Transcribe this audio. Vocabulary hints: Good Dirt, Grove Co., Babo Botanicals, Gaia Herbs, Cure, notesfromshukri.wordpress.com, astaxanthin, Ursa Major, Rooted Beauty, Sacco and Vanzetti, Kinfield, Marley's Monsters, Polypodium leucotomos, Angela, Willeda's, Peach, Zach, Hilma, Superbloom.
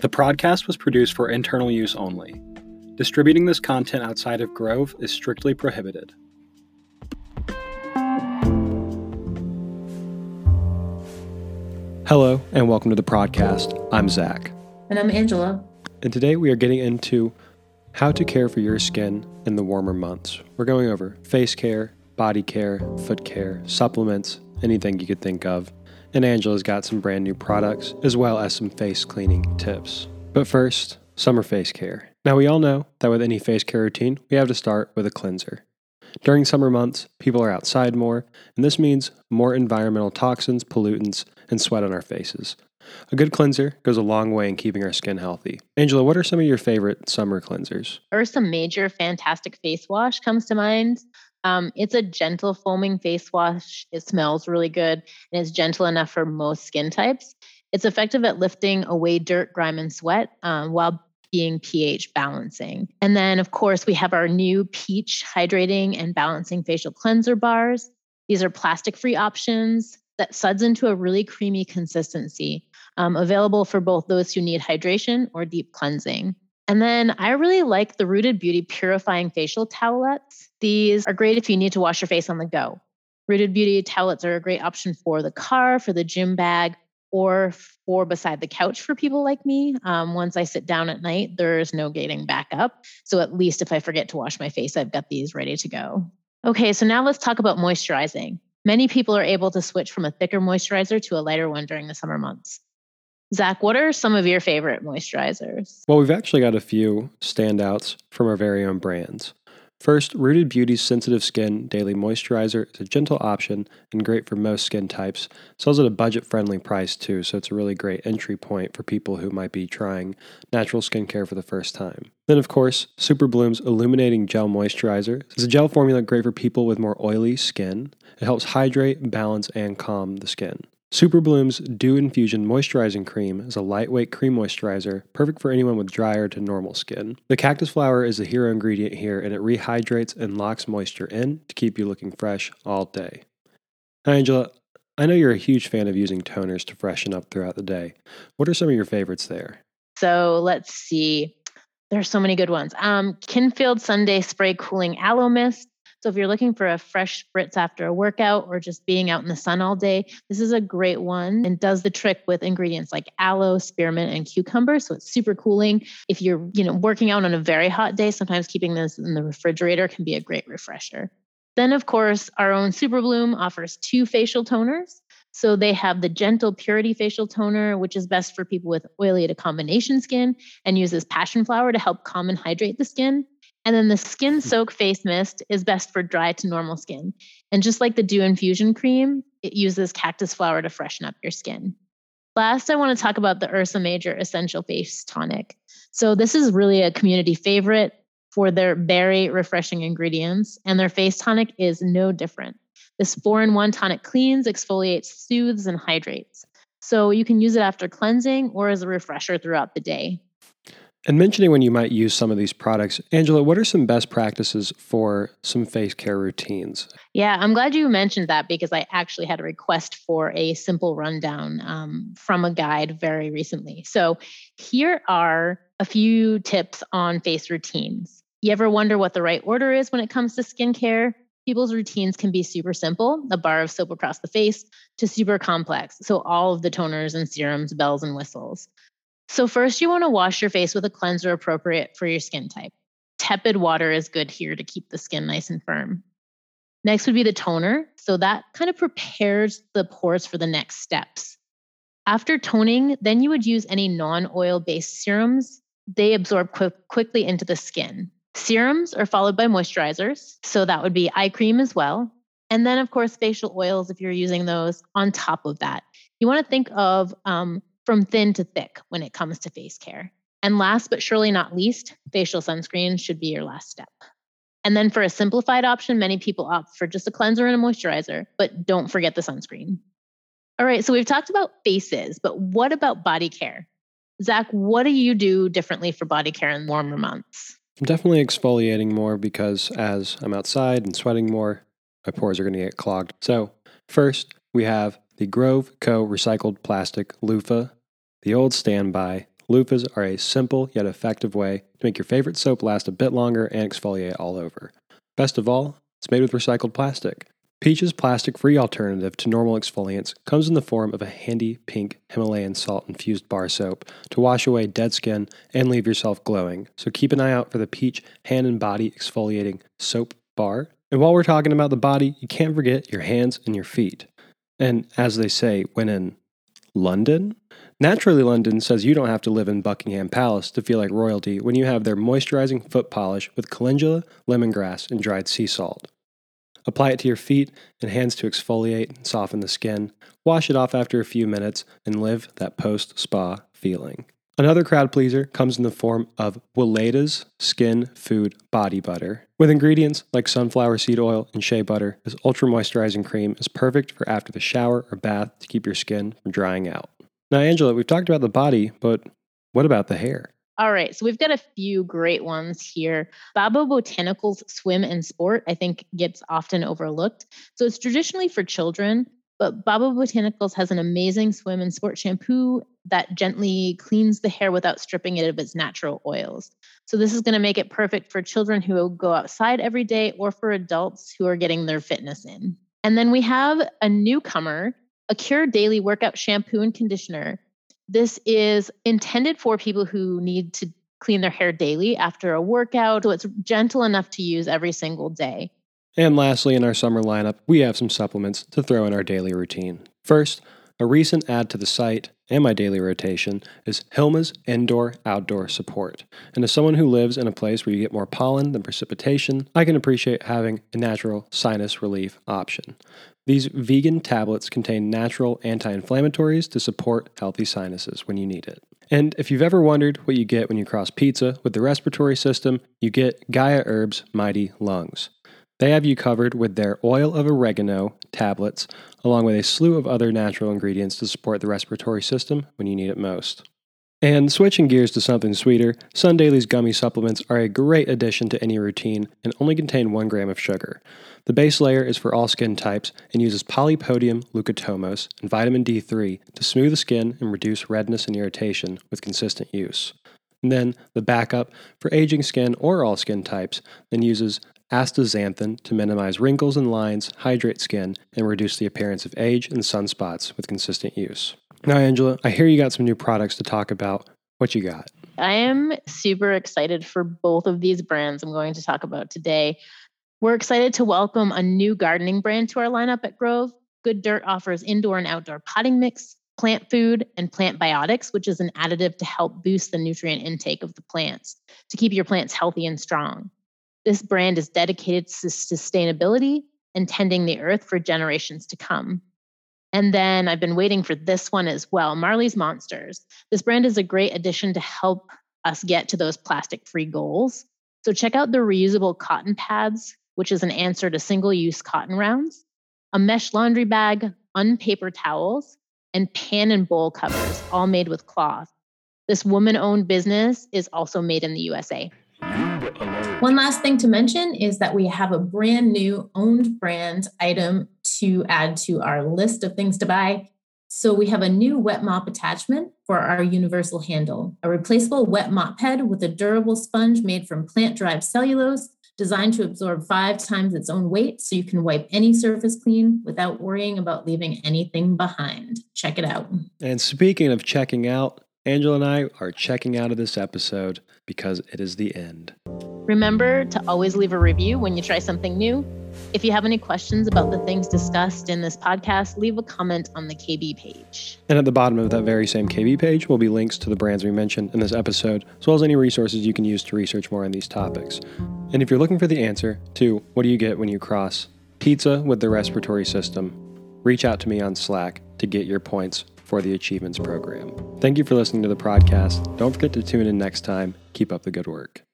The podcast was produced for internal use only. Distributing this content outside of Grove is strictly prohibited. Hello, and welcome to the podcast. I'm Zach. And I'm Angela. And today we are getting into how to care for your skin in the warmer months. We're going over face care, body care, foot care, supplements, anything you could think of. And Angela's got some brand new products, as well as some face cleaning tips. But first, summer face care. Now we all know that with any face care routine, we have to start with a cleanser. During summer months, people are outside more, and this means more environmental toxins, pollutants, and sweat on our faces. A good cleanser goes a long way in keeping our skin healthy. Angela, what are some of your favorite summer cleansers? Ursa Major Fantastic Face Wash comes to mind. It's a gentle foaming face wash. It smells really good, and it's gentle enough for most skin types. It's effective at lifting away dirt, grime, and sweat while being pH balancing. And then, of course, we have our new Peach Hydrating and Balancing Facial Cleanser Bars. These are plastic-free options that suds into a really creamy consistency, available for both those who need hydration or deep cleansing. And then I really like the Rooted Beauty Purifying Facial Towelettes. These are great if you need to wash your face on the go. Rooted Beauty towelettes are a great option for the car, for the gym bag, or for beside the couch for people like me. Once I sit down at night, there's no getting back up. So at least if I forget to wash my face, I've got these ready to go. Okay, so now let's talk about moisturizing. Many people are able to switch from a thicker moisturizer to a lighter one during the summer months. Zach, what are some of your favorite moisturizers? Well, we've actually got a few standouts from our very own brands. First, Rooted Beauty's Sensitive Skin Daily Moisturizer is a gentle option and great for most skin types. It sells at a budget-friendly price too, so it's a really great entry point for people who might be trying natural skincare for the first time. Then, of course, Superbloom's Illuminating Gel Moisturizer is a gel formula great for people with more oily skin. It helps hydrate, balance, and calm the skin. Superbloom's Dew Infusion Moisturizing Cream is a lightweight cream moisturizer, perfect for anyone with drier to normal skin. The cactus flower is the hero ingredient here, and it rehydrates and locks moisture in to keep you looking fresh all day. Hi, Angela. I know you're a huge fan of using toners to freshen up throughout the day. What are some of your favorites there? So let's see. There are so many good ones. Kinfield Sunday Spray Cooling Aloe Mist. So if you're looking for a fresh spritz after a workout or just being out in the sun all day, this is a great one and does the trick with ingredients like aloe, spearmint, and cucumber. So it's super cooling. If you're, working out on a very hot day, sometimes keeping this in the refrigerator can be a great refresher. Then, of course, our own Superbloom offers two facial toners. So they have the Gentle Purity Facial Toner, which is best for people with oily to combination skin and uses passion flower to help calm and hydrate the skin. And then the Skin Soak Face Mist is best for dry to normal skin. And just like the Dew Infusion Cream, it uses cactus flower to freshen up your skin. Last, I want to talk about the Ursa Major Essential Face Tonic. So this is really a community favorite for their berry refreshing ingredients, and their face tonic is no different. This 4-in-1 tonic cleans, exfoliates, soothes, and hydrates. So you can use it after cleansing or as a refresher throughout the day. And mentioning when you might use some of these products, Angela, what are some best practices for some face care routines? Yeah, I'm glad you mentioned that because I actually had a request for a simple rundown from a guide very recently. So here are a few tips on face routines. You ever wonder what the right order is when it comes to skincare? People's routines can be super simple, a bar of soap across the face, to super complex. So all of the toners and serums, bells and whistles. So first, you want to wash your face with a cleanser appropriate for your skin type. Tepid water is good here to keep the skin nice and firm. Next would be the toner. So that kind of prepares the pores for the next steps. After toning, then you would use any non-oil-based serums. They absorb quickly into the skin. Serums are followed by moisturizers. So that would be eye cream as well. And then, of course, facial oils, if you're using those, on top of that. You want to think of from thin to thick when it comes to face care. And last but surely not least, facial sunscreen should be your last step. And then for a simplified option, many people opt for just a cleanser and a moisturizer, but don't forget the sunscreen. All right, so we've talked about faces, but what about body care? Zach, what do you do differently for body care in warmer months? I'm definitely exfoliating more because as I'm outside and sweating more, my pores are going to get clogged. So first, we have the Grove Co. Recycled Plastic Loofah, the old standby, loofahs are a simple yet effective way to make your favorite soap last a bit longer and exfoliate all over. Best of all, it's made with recycled plastic. Peach's plastic-free alternative to normal exfoliants comes in the form of a handy pink Himalayan salt-infused bar soap to wash away dead skin and leave yourself glowing. So keep an eye out for the Peach Hand and Body Exfoliating Soap Bar. And while we're talking about the body, you can't forget your hands and your feet. And as they say, when in London? Naturally London says you don't have to live in Buckingham Palace to feel like royalty when you have their moisturizing foot polish with calendula, lemongrass, and dried sea salt. Apply it to your feet and hands to exfoliate and soften the skin. Wash it off after a few minutes and live that post-spa feeling. Another crowd pleaser comes in the form of Willeda's Skin Food Body Butter. With ingredients like sunflower seed oil and shea butter, this ultra-moisturizing cream is perfect for after the shower or bath to keep your skin from drying out. Now, Angela, we've talked about the body, but what about the hair? All right, so we've got a few great ones here. Babo Botanicals Swim and Sport, I think, gets often overlooked. So it's traditionally for children, but Babo Botanicals has an amazing swim and sport shampoo that gently cleans the hair without stripping it of its natural oils. So this is going to make it perfect for children who go outside every day or for adults who are getting their fitness in. And then we have a newcomer, a Cure Daily Workout Shampoo and Conditioner. This is intended for people who need to clean their hair daily after a workout, so it's gentle enough to use every single day. And lastly, in our summer lineup, we have some supplements to throw in our daily routine. First, a recent add to the site and my daily rotation is Hilma's Indoor-Outdoor Support. And as someone who lives in a place where you get more pollen than precipitation, I can appreciate having a natural sinus relief option. These vegan tablets contain natural anti-inflammatories to support healthy sinuses when you need it. And if you've ever wondered what you get when you cross pizza with the respiratory system, you get Gaia Herbs Mighty Lungs. They have you covered with their oil of oregano tablets, along with a slew of other natural ingredients to support the respiratory system when you need it most. And switching gears to something sweeter, Sun Daily's gummy supplements are a great addition to any routine and only contain 1 gram of sugar. The base layer is for all skin types and uses polypodium leucotomos and vitamin D3 to smooth the skin and reduce redness and irritation with consistent use. And then the backup for aging skin or all skin types then uses astaxanthin to minimize wrinkles and lines, hydrate skin, and reduce the appearance of age and sunspots with consistent use. Now, Angela, I hear you got some new products to talk about. What you got? I am super excited for both of these brands I'm going to talk about today. We're excited to welcome a new gardening brand to our lineup at Grove. Good Dirt offers indoor and outdoor potting mix, plant food, and plant biotics, which is an additive to help boost the nutrient intake of the plants to keep your plants healthy and strong. This brand is dedicated to sustainability and tending the earth for generations to come. And then I've been waiting for this one as well, Marley's Monsters. This brand is a great addition to help us get to those plastic-free goals. So check out the reusable cotton pads, which is an answer to single-use cotton rounds, a mesh laundry bag, unpaper towels, and pan and bowl covers, all made with cloth. This woman-owned business is also made in the USA. One last thing to mention is that we have a brand new owned brand item to add to our list of things to buy. So we have a new wet mop attachment for our universal handle, a replaceable wet mop head with a durable sponge made from plant-derived cellulose designed to absorb 5 times its own weight so you can wipe any surface clean without worrying about leaving anything behind. Check it out. And speaking of checking out, Angela and I are checking out of this episode because it is the end. Remember to always leave a review when you try something new. If you have any questions about the things discussed in this podcast, leave a comment on the KB page. And at the bottom of that very same KB page will be links to the brands we mentioned in this episode, as well as any resources you can use to research more on these topics. And if you're looking for the answer to what do you get when you cross pizza with the respiratory system, reach out to me on Slack to get your points for the Achievements Program. Thank you for listening to the podcast. Don't forget to tune in next time. Keep up the good work.